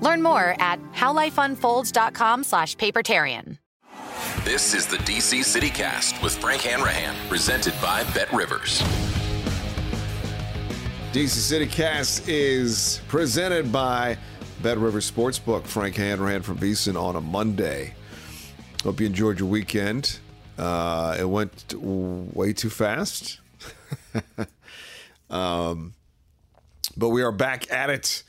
Learn more at howlifeunfolds.com/papertarian. This is the DC City Cast with Frank Hanrahan, presented by Bet Rivers. DC City Cast is presented by Bet Rivers Sportsbook. Frank Hanrahan from Veason on a Monday. Hope you enjoyed your weekend. It went way too fast. But we are back at it.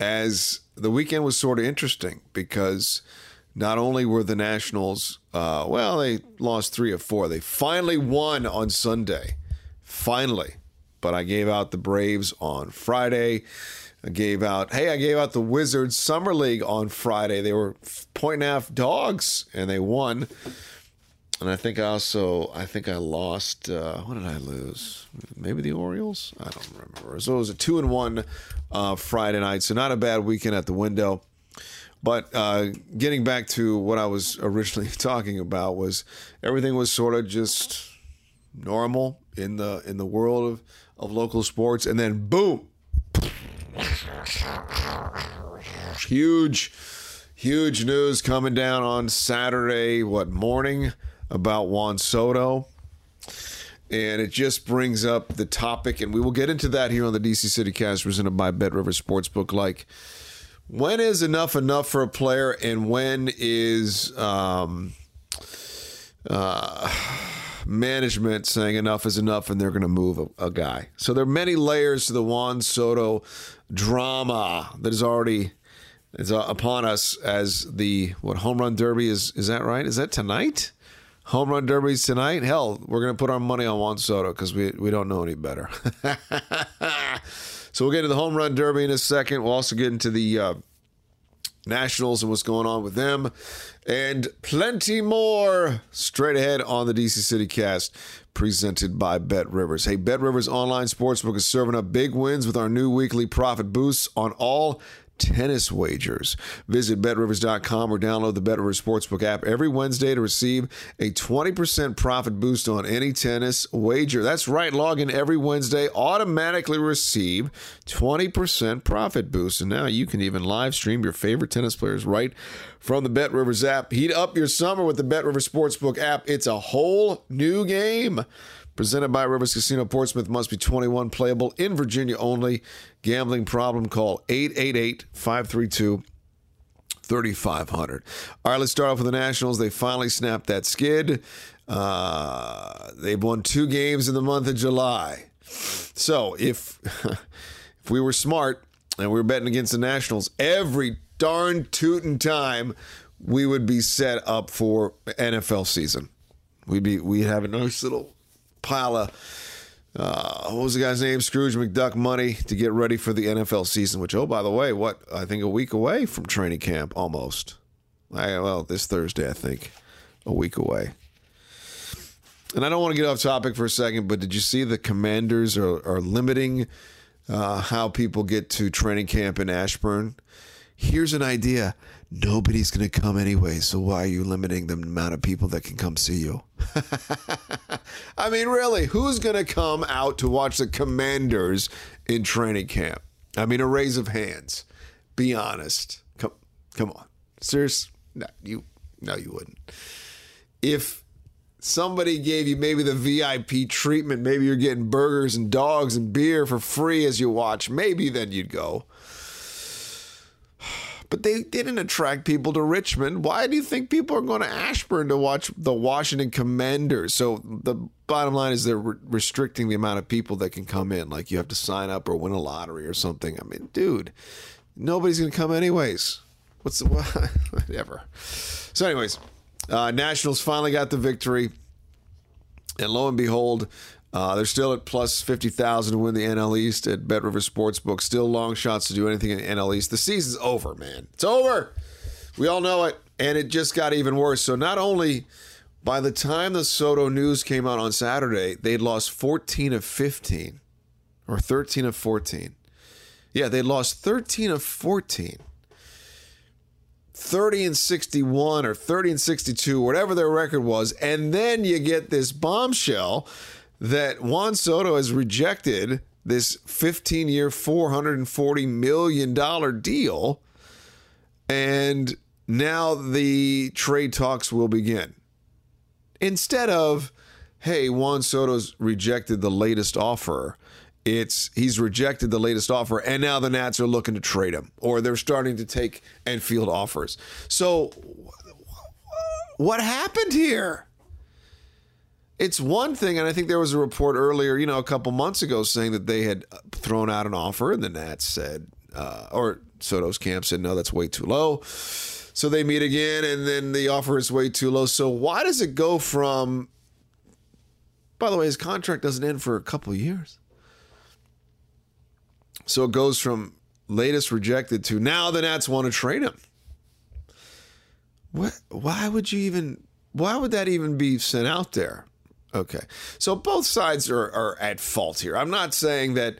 As the weekend was sort of interesting because not only were the Nationals, they lost 3 of 4. They finally won on Sunday. Finally. But I gave out the Braves on Friday. I gave out the Wizards Summer League on Friday. They were 1.5 dogs and they won. And I lost. What did I lose? Maybe the Orioles? I don't remember. So it was a 2-1 Friday night. So not a bad weekend at the window. But getting back to what I was originally talking about was everything was sort of just normal in the world of local sports. And then boom, huge news coming down on Saturday, morning? About Juan Soto, and it just brings up the topic, and we will get into that here on the DC City Cast presented by Bet Rivers Sportsbook. Like, when is enough for a player, and when is management saying enough is enough and they're going to move a guy? So there are many layers to the Juan Soto drama that is already upon us as the Home Run Derby is that right? Is that tonight? Home Run Derby's tonight. Hell, we're going to put our money on Juan Soto because we don't know any better. So we'll get into the Home Run Derby in a second. We'll also get into the Nationals and what's going on with them. And plenty more straight ahead on the DC City Cast presented by Bet Rivers. Hey, Bet Rivers Online Sportsbook is serving up big wins with our new weekly profit boosts on all tennis wagers. Visit BetRivers.com or download the BetRivers Sportsbook app every Wednesday to receive a 20% profit boost on any tennis wager. That's right. Log in every Wednesday, automatically receive 20% profit boost. And now you can even live stream your favorite tennis players right from the BetRivers app. Heat up your summer with the BetRivers Sportsbook app. It's a whole new game. Presented by Rivers Casino Portsmouth. Must be 21, playable in Virginia only. Gambling problem? Call 888-532-3500. All right, let's start off with the Nationals. They finally snapped that skid. They've won 2 games in the month of July. So if we were smart, and we were betting against the Nationals, every darn tootin' time we would be set up for NFL season. We'd have a nice little pile of, what was the guy's name? Scrooge McDuck money to get ready for the NFL season, which, oh, by the way, I think a week away from training camp almost. This Thursday, I think, a week away. And I don't want to get off topic for a second, but did you see the Commanders are limiting how people get to training camp in Ashburn? Here's an idea. Nobody's going to come anyway, so why are you limiting the amount of people that can come see you? I mean, really, who's going to come out to watch the Commanders in training camp? I mean, a raise of hands. Be honest. Come on. Serious? No, you wouldn't. If somebody gave you maybe the VIP treatment, maybe you're getting burgers and dogs and beer for free as you watch, maybe then you'd go. But they didn't attract people to Richmond. Why do you think people are going to Ashburn to watch the Washington Commanders? So the bottom line is they're restricting the amount of people that can come in. Like you have to sign up or win a lottery or something. I mean, dude, nobody's going to come anyways. Whatever. So anyways, Nationals finally got the victory, and lo and behold, they're still at plus 50,000 to win the NL East at Bet Rivers Sportsbook. Still long shots to do anything in the NL East. The season's over, man. It's over. We all know it, and it just got even worse. So not only by the time the Soto news came out on Saturday, they'd lost 14 of 15, or 13 of 14. Yeah, they lost 13 of 14. 30-61 or 30-62, whatever their record was. And then you get this bombshell that Juan Soto has rejected this 15-year, $440 million deal. And now the trade talks will begin. Instead of, hey, Juan Soto's rejected the latest offer, he's rejected the latest offer, and now the Nats are looking to trade him, or they're starting to take and field offers. So what happened here? It's one thing, and I think there was a report earlier, a couple months ago, saying that they had thrown out an offer, and the Nats said, or Soto's camp said, no, that's way too low. So they meet again, and then the offer is way too low. So why does it go from, by the way, his contract doesn't end for a couple of years. So it goes from latest rejected to now the Nats want to trade him. What? Why would that even be sent out there? Okay. So both sides are at fault here. I'm not saying that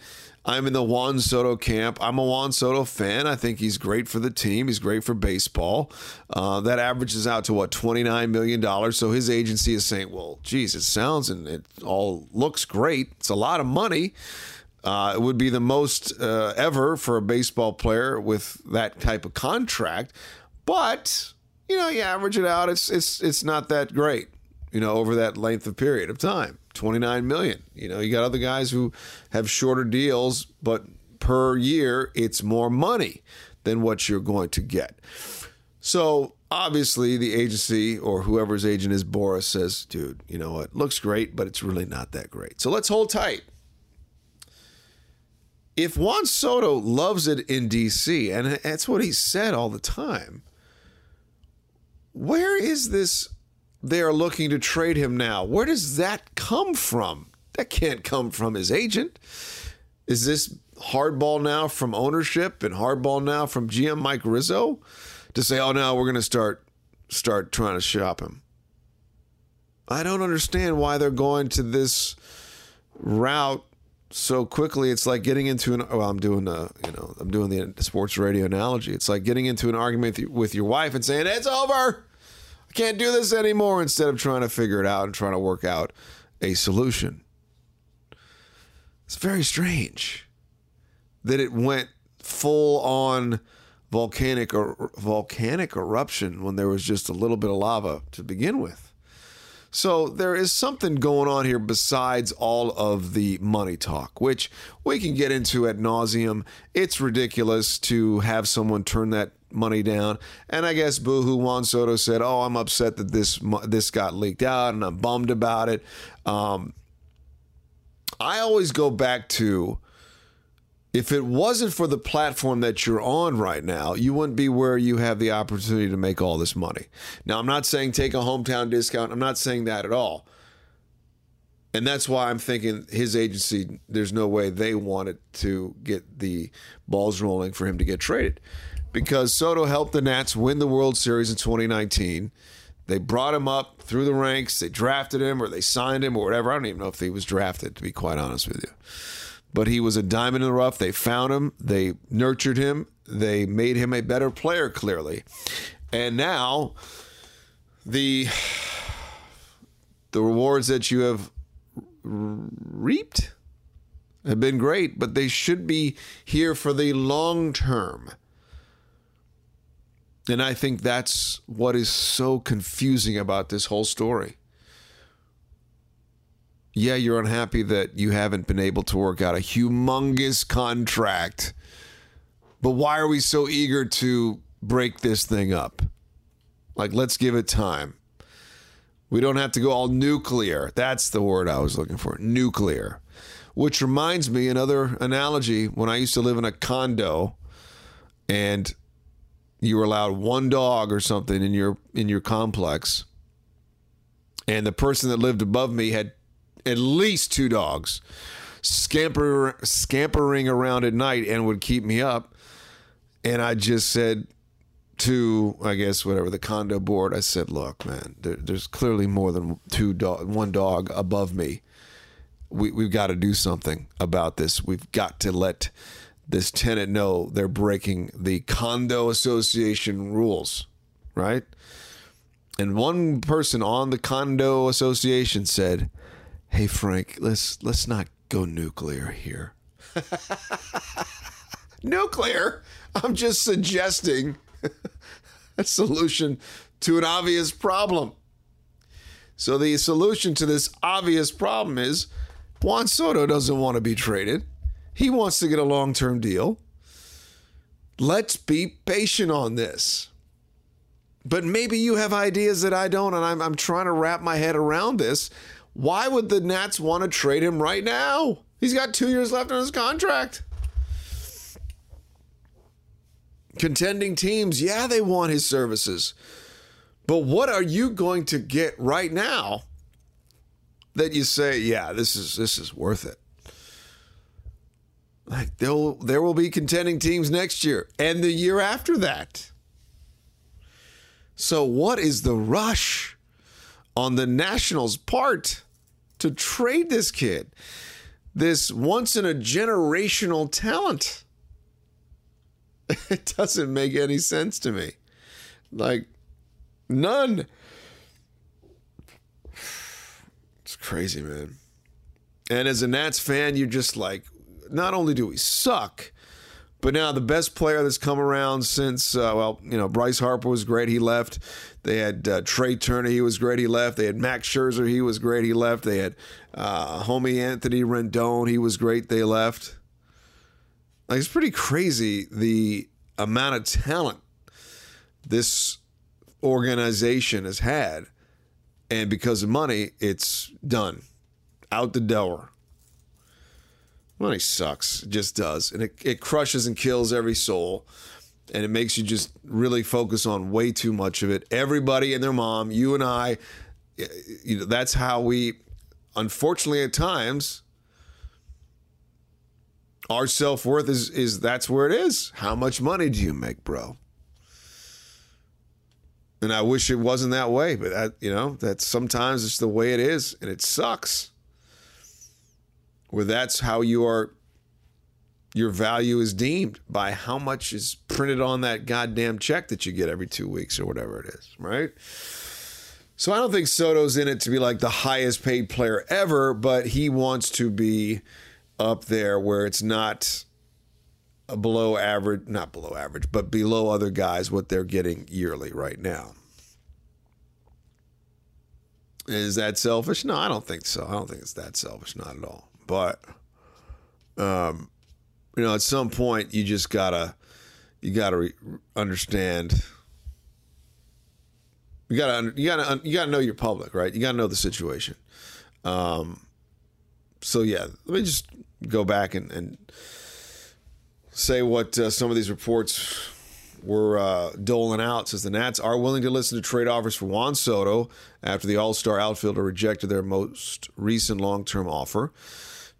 I'm in the Juan Soto camp. I'm a Juan Soto fan. I think he's great for the team. He's great for baseball. That averages out to, $29 million. So his agency is saying, well, geez, it sounds and it all looks great. It's a lot of money. It would be the most ever for a baseball player with that type of contract. But, you average it out, it's not that great, over that length of period of time, $29 million. You got other guys who have shorter deals, but per year, it's more money than what you're going to get. So, obviously, the agency or whoever's agent is Boris says, dude, you know what, looks great, but it's really not that great. So, let's hold tight. If Juan Soto loves it in DC, and that's what he said all the time, where is this they are looking to trade him now? Where does that come from? That can't come from his agent. Is this hardball now from ownership and hardball now from GM Mike Rizzo to say, oh, no, we're going to start trying to shop him? I don't understand why they're going to this route so quickly. It's like getting into I'm doing the sports radio analogy. It's like getting into an argument with your wife and saying, it's over. I can't do this anymore, instead of trying to figure it out and trying to work out a solution. It's very strange that it went full on volcanic eruption when there was just a little bit of lava to begin with. So there is something going on here besides all of the money talk, which we can get into ad nauseum. It's ridiculous to have someone turn that money down. And I guess boohoo, Juan Soto said, oh, I'm upset that this got leaked out and I'm bummed about it. I always go back to if it wasn't for the platform that you're on right now, you wouldn't be where you have the opportunity to make all this money. Now, I'm not saying take a hometown discount. I'm not saying that at all. And that's why I'm thinking his agency, there's no way they wanted to get the balls rolling for him to get traded. Because Soto helped the Nats win the World Series in 2019. They brought him up through the ranks. They drafted him or they signed him or whatever. I don't even know if he was drafted, to be quite honest with you. But he was a diamond in the rough. They found him. They nurtured him. They made him a better player, clearly. And now the rewards that you have reaped have been great, but they should be here for the long term. And I think that's what is so confusing about this whole story. Yeah, you're unhappy that you haven't been able to work out a humongous contract, but why are we so eager to break this thing up? Like, let's give it time. We don't have to go all nuclear. That's the word I was looking for, nuclear. Which reminds me, another analogy, when I used to live in a condo and you were allowed one dog or something in your complex, and the person that lived above me had at least two dogs scampering around at night and would keep me up. And I just said to, I guess, whatever, the condo board, I said, look, man, there's clearly more than one dog above me. We've got to do something about this. We've got to let this tenant know they're breaking the condo association rules, right? And one person on the condo association said, hey, Frank, let's not go nuclear here. Nuclear? I'm just suggesting a solution to an obvious problem. So the solution to this obvious problem is Juan Soto doesn't want to be traded. He wants to get a long-term deal. Let's be patient on this. But maybe you have ideas that I don't, and I'm trying to wrap my head around this. Why would the Nats want to trade him right now? He's got 2 years left on his contract. Contending teams, yeah, they want his services. But what are you going to get right now that you say, yeah, this is worth it? Like, there will be contending teams next year and the year after that. So what is the rush on the Nationals' part to trade this kid, this once-in-a-generational talent? It doesn't make any sense to me. Like, none. It's crazy, man. And as a Nats fan, you're just like, not only do we suck, but now the best player that's come around since, Bryce Harper was great. He left. They had Trey Turner. He was great. He left. They had Max Scherzer. He was great. He left. They had homie Anthony Rendon. He was great. They left. Like, it's pretty crazy the amount of talent this organization has had. And because of money, it's done. Out the door. Money sucks. It just does. And it crushes and kills every soul. And it makes you just really focus on way too much of it. Everybody and their mom, you and I, that's how we, unfortunately at times, our self-worth is that's where it is. How much money do you make, bro? And I wish it wasn't that way. But, that's sometimes it's the way it is. And it sucks. Where that's how your value is deemed by how much is printed on that goddamn check that you get every 2 weeks or whatever it is, right? So I don't think Soto's in it to be like the highest paid player ever, but he wants to be up there where it's not but below other guys what they're getting yearly right now. Is that selfish? No, I don't think so. I don't think it's that selfish, not at all. But, at some point you just understand. You gotta know your public, right? You gotta know the situation. So yeah, let me just go back and say what some of these reports were doling out. Says the Nats are willing to listen to trade offers for Juan Soto after the All-Star outfielder rejected their most recent long-term offer.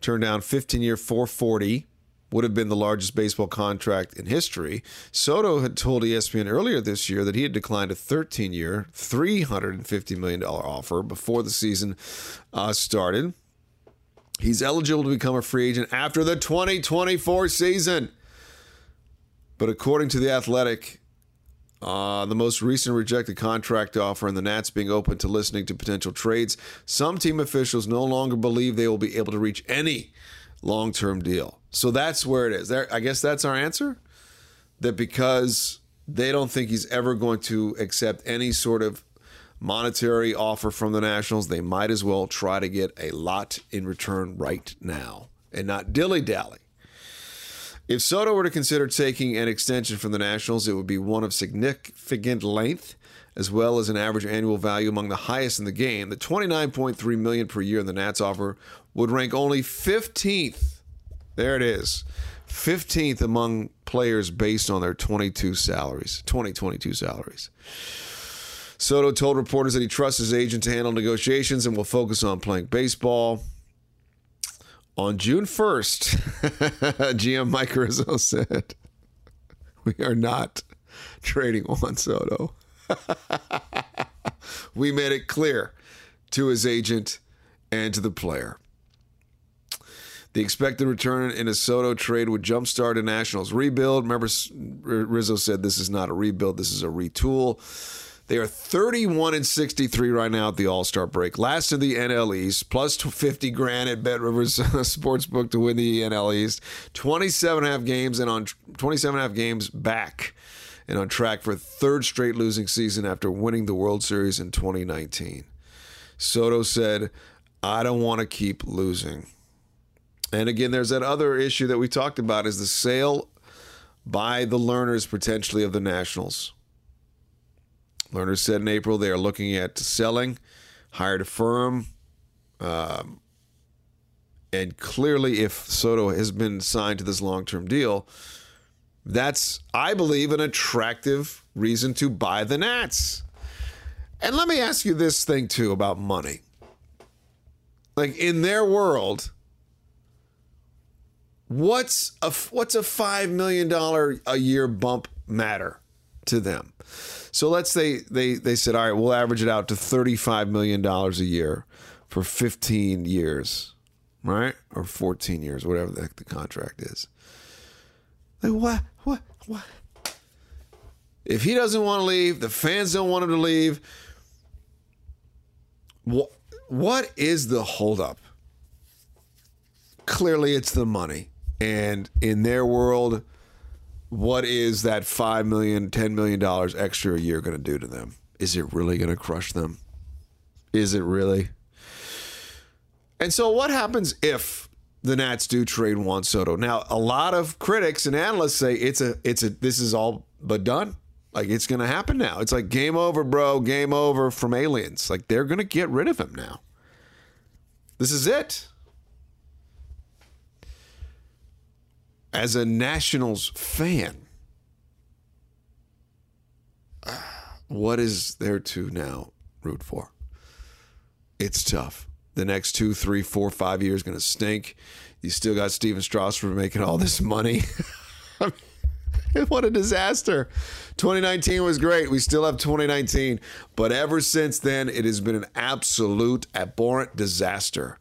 Turned down 15-year $440 million. Would have been the largest baseball contract in history. Soto had told ESPN earlier this year that he had declined a 13-year, $350 million offer before the season started. He's eligible to become a free agent after the 2024 season. But according to The Athletic, the most recent rejected contract offer and the Nats being open to listening to potential trades, some team officials no longer believe they will be able to reach any long-term deal. So that's where it is. There, I guess that's our answer, that because they don't think he's ever going to accept any sort of monetary offer from the Nationals, they might as well try to get a lot in return right now and not dilly-dally. If Soto were to consider taking an extension from the Nationals, it would be one of significant length, as well as an average annual value among the highest in the game. The $29.3 million per year in the Nats offer would rank only 15th. There it is. 15th among players based on their 2022 salaries. Soto told reporters that he trusts his agent to handle negotiations and will focus on playing baseball. On June 1st, GM Mike Rizzo said, "We are not trading Juan Soto." We made it clear to his agent and to the player. The expected return in a Soto trade would jumpstart a Nationals rebuild. Remember, Rizzo said this is not a rebuild, this is a retool. They are 31-63 right now at the All-Star break. Last in the NL East, plus $50,000 at Bet Rivers Sportsbook to win the NL East. 27.5 games back. And on track for a third straight losing season after winning the World Series in 2019. Soto said, "I don't want to keep losing." And again, there's that other issue that we talked about, is the sale by the Lerners potentially of the Nationals. Lerners said in April they are looking at selling, hired a firm, and clearly if Soto has been signed to this long-term deal, that's, I believe, an attractive reason to buy the Nats. And let me ask you this thing, too, about money. Like, in their world, what's a $5 million a year bump matter to them? So let's say they said, all right, we'll average it out to $35 million a year for 15 years, right? Or 14 years, whatever the heck the contract is. Like, what? If he doesn't want to leave, the fans don't want him to leave. What is the holdup? Clearly, it's the money. And in their world, what is that $5 million, $10 million extra a year going to do to them? Is it really going to crush them? Is it really? And so what happens if the Nats do trade Juan Soto? Now, a lot of critics and analysts say this is all but done. Like, it's going to happen now. It's like game over, bro. Game over from Aliens. Like, they're going to get rid of him now. This is it. As a Nationals fan, what is there to now root for? It's tough. The next 2, 3, 4, 5 years going to stink. You still got Steven Strasburg making all this money. I mean, what a disaster. 2019 was great. We still have 2019. But ever since then, it has been an absolute abhorrent disaster.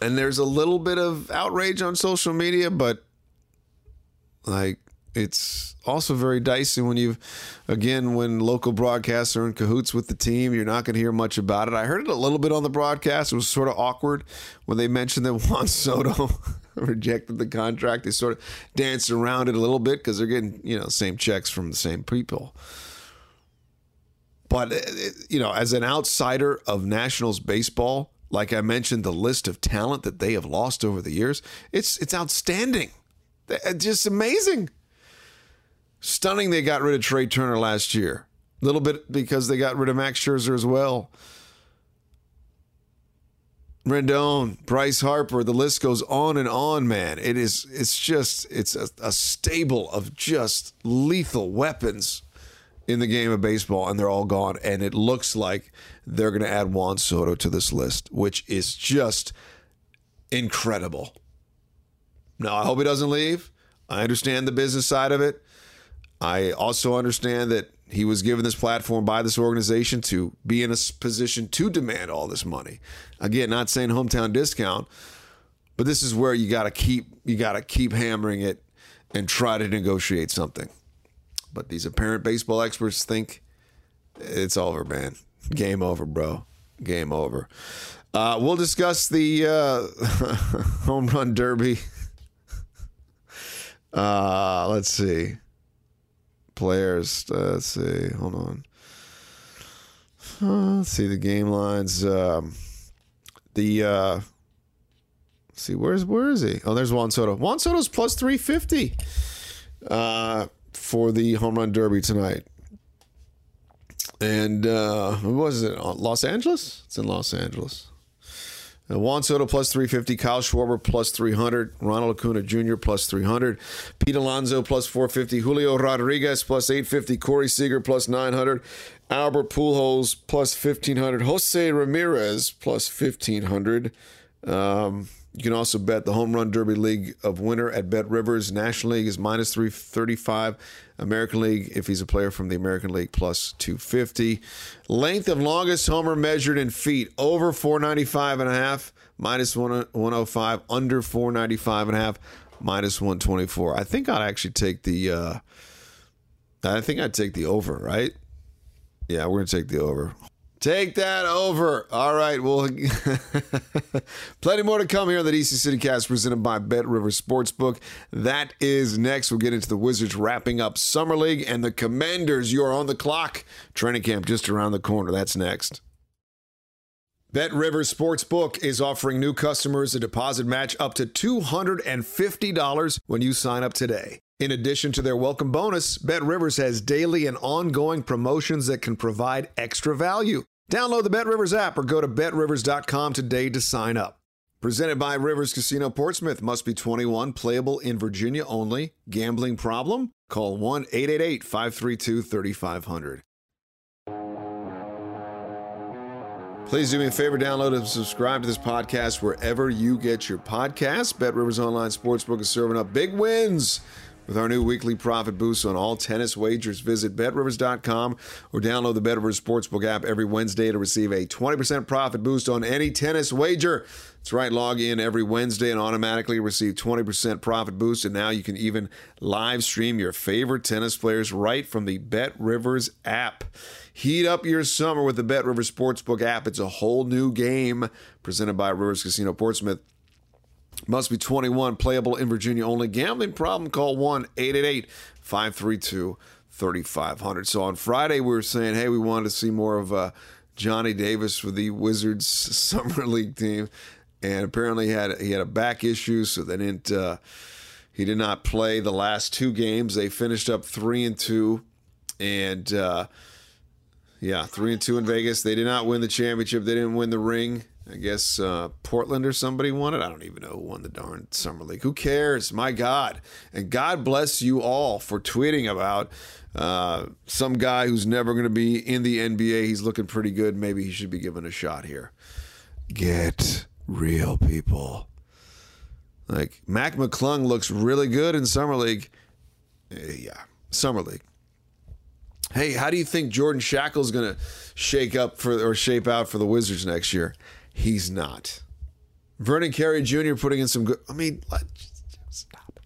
And there's a little bit of outrage on social media, but like, it's also very dicey when when local broadcasts are in cahoots with the team. You're not going to hear much about it. I heard it a little bit on the broadcast. It was sort of awkward when they mentioned that Juan Soto rejected the contract. They sort of danced around it a little bit because they're getting, same checks from the same people. But, as an outsider of Nationals baseball, like I mentioned, the list of talent that they have lost over the years, it's outstanding. Just amazing. Stunning they got rid of Trey Turner last year. A little bit because they got rid of Max Scherzer as well. Rendon, Bryce Harper, the list goes on and on, man. It's just a stable of just lethal weapons in the game of baseball, and they're all gone. And it looks like they're going to add Juan Soto to this list, which is just incredible. Now, I hope he doesn't leave. I understand the business side of it. I also understand that he was given this platform by this organization to be in a position to demand all this money. Again, not saying hometown discount, but this is where you got to keep hammering it and try to negotiate something. But these apparent baseball experts think it's over, man. Game over, bro. Game over. We'll discuss the Home Run Derby. Let's see. Players. Let's see. Hold on. Let's see the game lines. Let's see, where is he? Oh, there's Juan Soto. Juan Soto's plus 350 for the Home Run Derby tonight. And what was it? Los Angeles? It's in Los Angeles. Juan Soto plus 350, Kyle Schwarber plus 300, Ronald Acuna Jr. plus 300, Pete Alonso plus 450, Julio Rodriguez plus 850, Corey Seager plus 900, Albert Pujols plus 1,500, Jose Ramirez plus 1,500. You can also bet the Home Run Derby League of winner at Bet Rivers. National League is minus 335. American League, if he's a player from the American League, plus 250. Length of longest homer measured in feet. Over 495.5, minus 105. Under 495.5, minus 124. I think I'd actually take the over, right? Yeah, we're going to take the over. Take that over. All right. Well, plenty more to come here on the DC City Cast presented by Bet Rivers Sportsbook. That is next. We'll get into the Wizards wrapping up Summer League and the Commanders. You're on the clock. Training camp just around the corner. That's next. Bet Rivers Sportsbook is offering new customers a deposit match up to $250 when you sign up today. In addition to their welcome bonus, Bet Rivers has daily and ongoing promotions that can provide extra value. Download the Bet Rivers app or go to betrivers.com today to sign up. Presented by Rivers Casino Portsmouth. Must be 21, playable in Virginia only. Gambling problem? Call 1-888-532-3500. Please do me a favor, download and subscribe to this podcast wherever you get your podcasts. Bet Rivers Online Sportsbook is serving up big wins with our new weekly profit boost on all tennis wagers. Visit BetRivers.com or download the BetRivers Sportsbook app every Wednesday to receive a 20% profit boost on any tennis wager. That's right, log in every Wednesday and automatically receive 20% profit boost. And now you can even live stream your favorite tennis players right from the BetRivers app. Heat up your summer with the BetRivers Sportsbook app. It's a whole new game presented by Rivers Casino Portsmouth. Must be 21, playable in Virginia only. Gambling problem? Call 1-888-532-3500. So on Friday, we were saying, hey, we wanted to see more of Johnny Davis with the Wizards Summer League team. And apparently he had a back issue, so they didn't. He did not play the last two games. They finished up 3-2. And, 3-2 in Vegas. They did not win the championship. They didn't win the ring. I guess Portland or somebody won it. I don't even know who won the darn Summer League. Who cares? My God. And God bless you all for tweeting about some guy who's never going to be in the NBA. He's looking pretty good. Maybe he should be given a shot here. Get real, people. Like, Mac McClung looks really good in Summer League. Yeah, Summer League. Hey, how do you think Jordan Shackle's going to shape out for the Wizards next year? He's not. Vernon Carey Jr. putting in some good... I mean, stop it.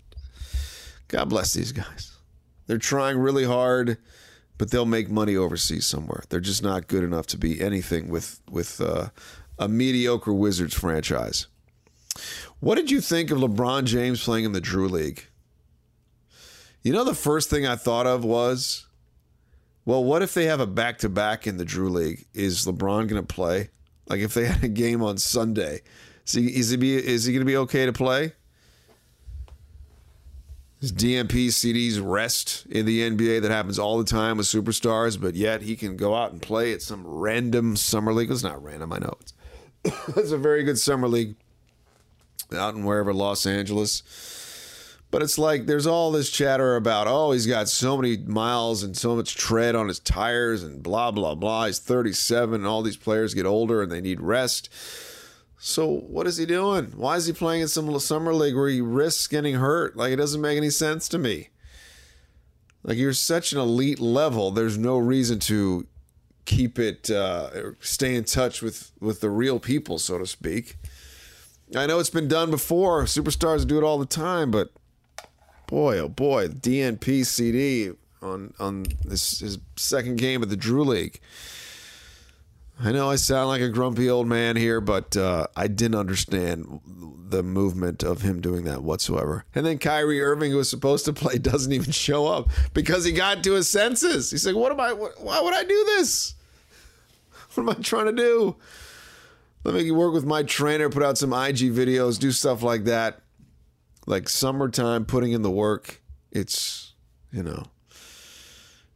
God bless these guys. They're trying really hard, but they'll make money overseas somewhere. They're just not good enough to be anything with a mediocre Wizards franchise. What did you think of LeBron James playing in the Drew League? You know, the first thing I thought of was, well, what if they have a back-to-back in the Drew League? Is LeBron going to play? Like, if they had a game on Sunday, is he going to be okay to play? Is DMP CD's rest in the NBA that happens all the time with superstars, but yet he can go out and play at some random summer league? It's not random, I know. It's That's a very good summer league out in wherever, Los Angeles. But it's like there's all this chatter about, oh, he's got so many miles and so much tread on his tires and blah, blah, blah. He's 37 and all these players get older and they need rest. So what is he doing? Why is he playing in some summer league where he risks getting hurt? Like, it doesn't make any sense to me. Like, you're such an elite level. There's no reason to keep it, stay in touch with the real people, so to speak. I know it's been done before. Superstars do it all the time, but... boy, oh boy, DNP CD on his second game of the Drew League. I know I sound like a grumpy old man here, but I didn't understand the movement of him doing that whatsoever. And then Kyrie Irving, who was supposed to play, doesn't even show up because he got to his senses. He's like, why would I do this? What am I trying to do? Let me work with my trainer, put out some IG videos, do stuff like that. Like, summertime, putting in the work, it's, you know,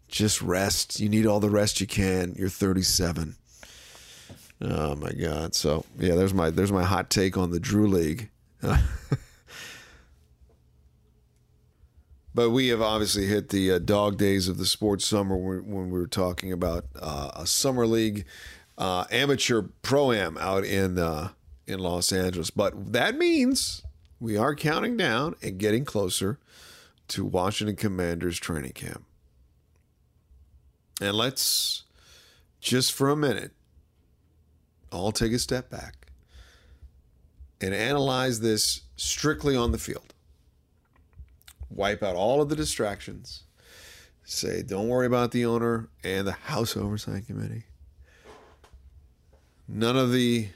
just rest. You need all the rest you can. You're 37. Oh, my God. So, yeah, there's my hot take on the Drew League. But we have obviously hit the dog days of the sports summer when we were talking about a summer league amateur pro-am out in Los Angeles. But that means... we are counting down and getting closer to Washington Commanders training camp. And let's, just for a minute, all take a step back and analyze this strictly on the field. Wipe out all of the distractions. Say, don't worry about the owner and the House Oversight Committee. None of the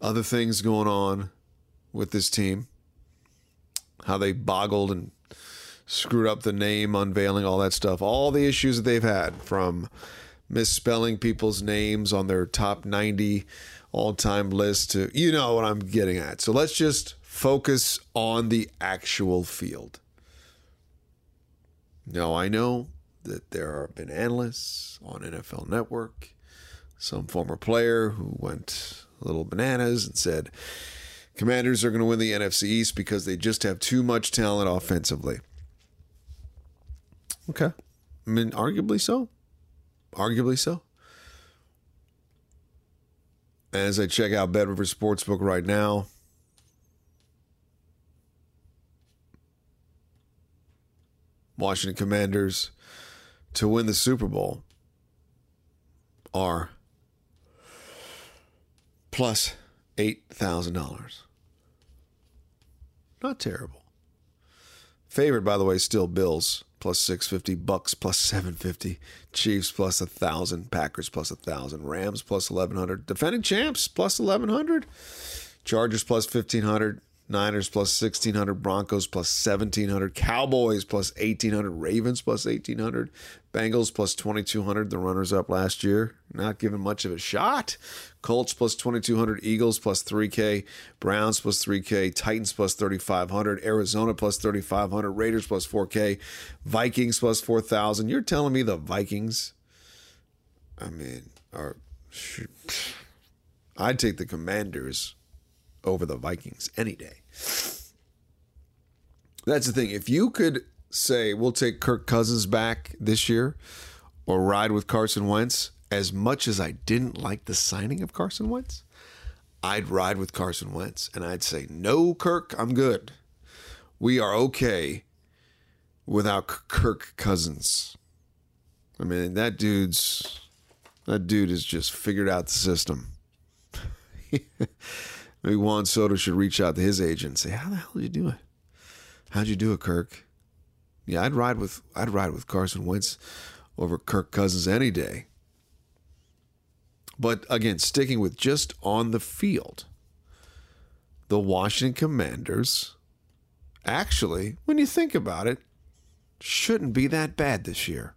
other things going on with this team, how they boggled and screwed up the name unveiling, all that stuff, all the issues that they've had, from misspelling people's names on their top 90 all-time list to, you know what I'm getting at. So let's just focus on the actual field. Now, I know that there have been analysts on NFL Network, some former player who went a little bananas and said, Commanders are going to win the NFC East because they just have too much talent offensively. Okay. I mean, arguably so. Arguably so. And as I check out Bet Rivers Sportsbook right now, Washington Commanders to win the Super Bowl are plus $8,000. Not terrible. Favored, by the way, still Bills, plus 650, Bucks plus 750, Chiefs plus 1,000, Packers plus 1,000, Rams plus 1,100, defending champs plus 1,100, Chargers plus 1,500, Niners plus 1,600, Broncos plus 1,700, Cowboys plus 1,800, Ravens plus 1,800, Bengals plus 2,200, the runners-up last year, not giving much of a shot. Colts plus 2,200, Eagles plus 3K, Browns plus 3K, Titans plus 3,500, Arizona plus 3,500, Raiders plus 4K, Vikings plus 4,000. You're telling me the Vikings, I mean, I'd take the Commanders over the Vikings any day. That's the thing. If you could say, we'll take Kirk Cousins back this year or ride with Carson Wentz, as much as I didn't like the signing of Carson Wentz, I'd ride with Carson Wentz and I'd say, no, Kirk, I'm good. We are okay without Kirk Cousins. I mean, that dude has just figured out the system. Maybe Juan Soto should reach out to his agent and say, how the hell did you do it? How'd you do it, Kirk? Yeah, I'd ride with Carson Wentz over Kirk Cousins any day. But again, sticking with just on the field, the Washington Commanders, actually, when you think about it, shouldn't be that bad this year.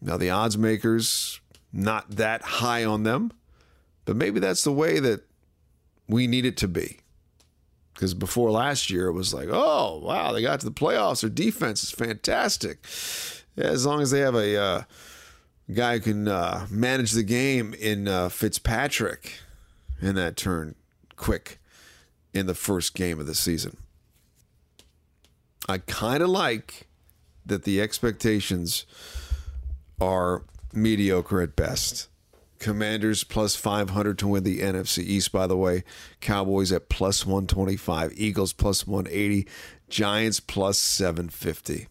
Now, the odds makers, not that high on them, but maybe that's the way that we need it to be. Because before last year, it was like, oh, wow, they got to the playoffs. Their defense is fantastic. As long as they have a guy who can manage the game in Fitzpatrick in that turn quick in the first game of the season. I kind of like that the expectations are mediocre at best. Commanders plus 500 to win the NFC East, by the way. Cowboys at plus 125. Eagles plus 180. Giants plus 750.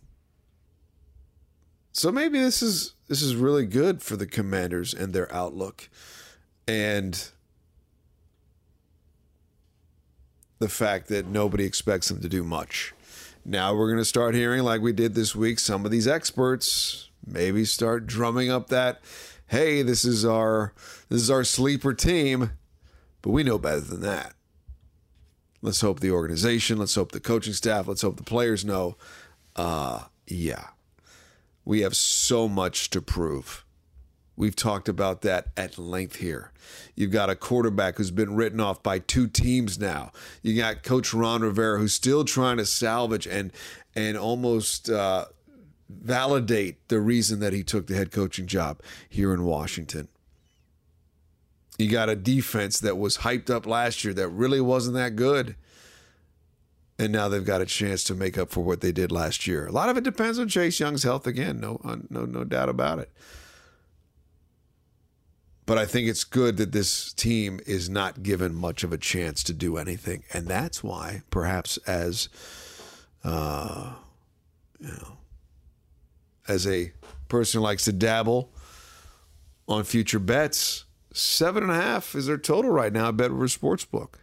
So maybe this is really good for the Commanders and their outlook. And the fact that nobody expects them to do much. Now we're going to start hearing, like we did this week, some of these experts maybe start drumming up that, hey, this is our sleeper team, but we know better than that. Let's hope the organization, let's hope the coaching staff, let's hope the players know. Yeah, we have so much to prove. We've talked about that at length here. You've got a quarterback who's been written off by two teams now. You got Coach Ron Rivera, who's still trying to salvage and almost validate the reason that he took the head coaching job here in Washington. You got a defense that was hyped up last year that really wasn't that good. And now they've got a chance to make up for what they did last year. A lot of it depends on Chase Young's health again. No doubt about it. But I think it's good that this team is not given much of a chance to do anything. And that's why, perhaps as a person who likes to dabble on future bets, 7.5 is their total right now at Bet Rivers Sportsbook.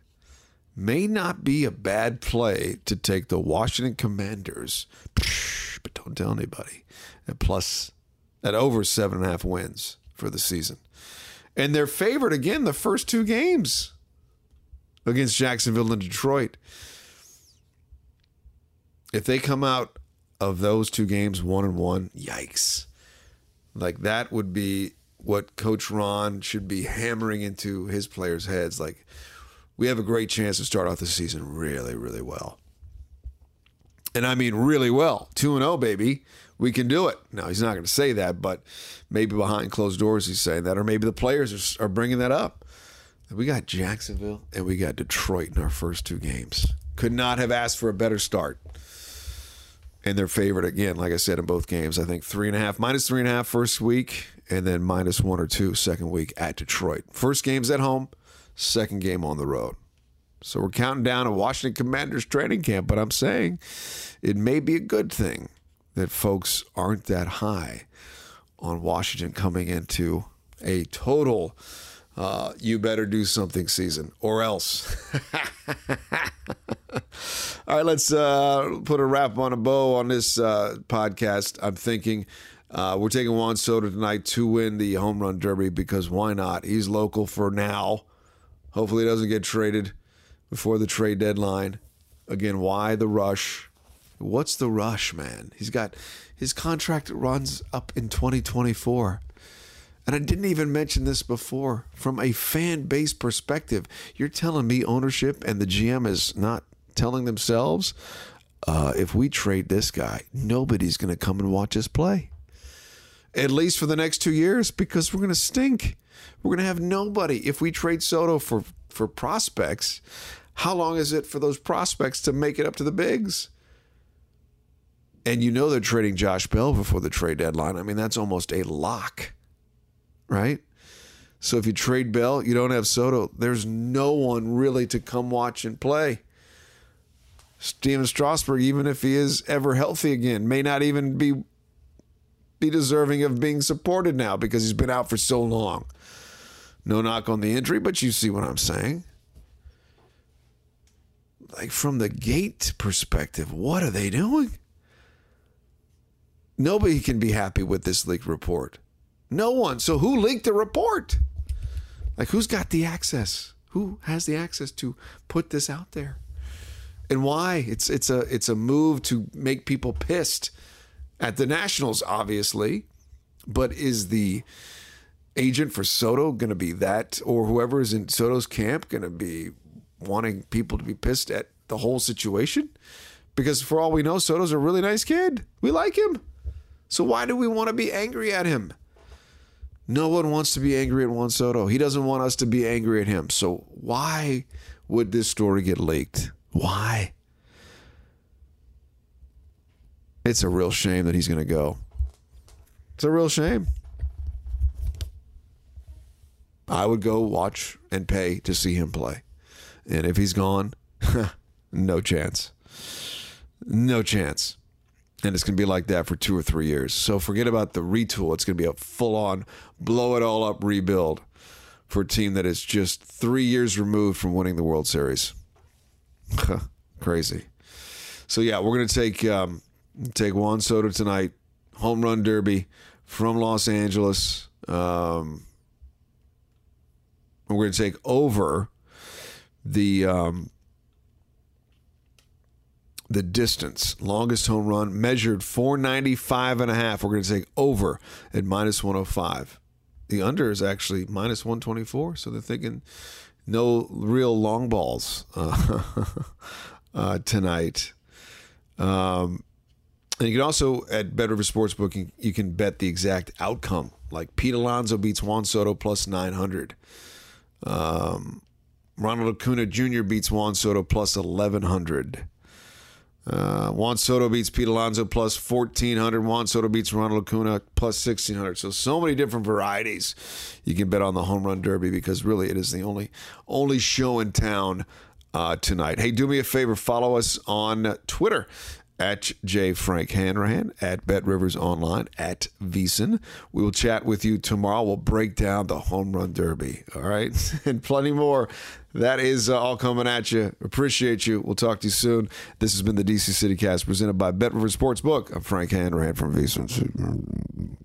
May not be a bad play to take the Washington Commanders, but don't tell anybody, at over 7.5 wins for the season. And they're favored again the first two games against Jacksonville and Detroit. If they come out of those two games 1-1, yikes. Like, that would be what Coach Ron should be hammering into his players' heads. Like, we have a great chance to start off the season really, really well. And I mean really well. 2-0, baby. We can do it. Now, he's not going to say that, but maybe behind closed doors he's saying that, or maybe the players are bringing that up. We got Jacksonville and we got Detroit in our first two games. Could not have asked for a better start. And they're favored again, like I said, in both games. I think -3.5 first week, and then -1 or 2 second week at Detroit. First game's at home, second game on the road. So we're counting down a Washington Commanders training camp, but I'm saying it may be a good thing that folks aren't that high on Washington coming into a total you better do something season or else. All right, let's put a wrap on a bow on this podcast. I'm thinking we're taking Juan Soto tonight to win the Home Run Derby because why not? He's local for now. Hopefully he doesn't get traded before the trade deadline. Again, why the rush? What's the rush, man? He's got his contract runs up in 2024. And I didn't even mention this before. From a fan base perspective, you're telling me ownership and the GM is not telling themselves, if we trade this guy, nobody's going to come and watch us play. At least for the next 2 years, because we're going to stink. We're going to have nobody. If we trade Soto for prospects, how long is it for those prospects to make it up to the bigs? And you know they're trading Josh Bell before the trade deadline. I mean, that's almost a lock, right? So if you trade Bell, you don't have Soto. There's no one really to come watch and play. Steven Strasburg, even if he is ever healthy again, may not even be deserving of being supported now because he's been out for so long. No knock on the injury, but you see what I'm saying. Like, from the gate perspective, what are they doing? Nobody can be happy with this leaked report. No one. So who leaked the report? Like, who's got the access? Who has the access to put this out there? And why? It's a move to make people pissed at the Nationals, obviously. But is the agent for Soto going to be that, or whoever is in Soto's camp going to be wanting people to be pissed at the whole situation? Because for all we know, Soto's a really nice kid. We like him. So why do we want to be angry at him? No one wants to be angry at Juan Soto. He doesn't want us to be angry at him. So why would this story get leaked? Why? It's a real shame that he's going to go. It's a real shame. I would go watch and pay to see him play. And if he's gone, no chance. No chance. And it's going to be like that for 2 or 3 years. So forget about the retool. It's going to be a full-on blow-it-all-up rebuild for a team that is just 3 years removed from winning the World Series. Crazy. So, yeah, we're going to take Juan Soto tonight. Home Run Derby from Los Angeles. We're going to take over the distance, longest home run, measured 495.5. We're going to take over at minus 105. The under is actually minus 124, so they're thinking no real long balls tonight. And you can also, at Bet Rivers Sportsbook, you can bet the exact outcome. Like Pete Alonso beats Juan Soto plus 900. Ronald Acuna Jr. beats Juan Soto plus 1,100. Juan Soto beats Pete Alonso plus 1,400. Juan Soto beats Ronald Acuna plus 1,600. So many different varieties you can bet on the Home Run Derby, because really it is the only show in town tonight. Hey, do me a favor. Follow us on Twitter at J. Frank Hanrahan, at Bet Rivers Online, at Veason. We will chat with you tomorrow. We'll break down the Home Run Derby, all right? And plenty more. That is all coming at you. Appreciate you. We'll talk to you soon. This has been the DC City Cast, presented by Bet Rivers Sportsbook. I'm Frank Hanrahan from Veason.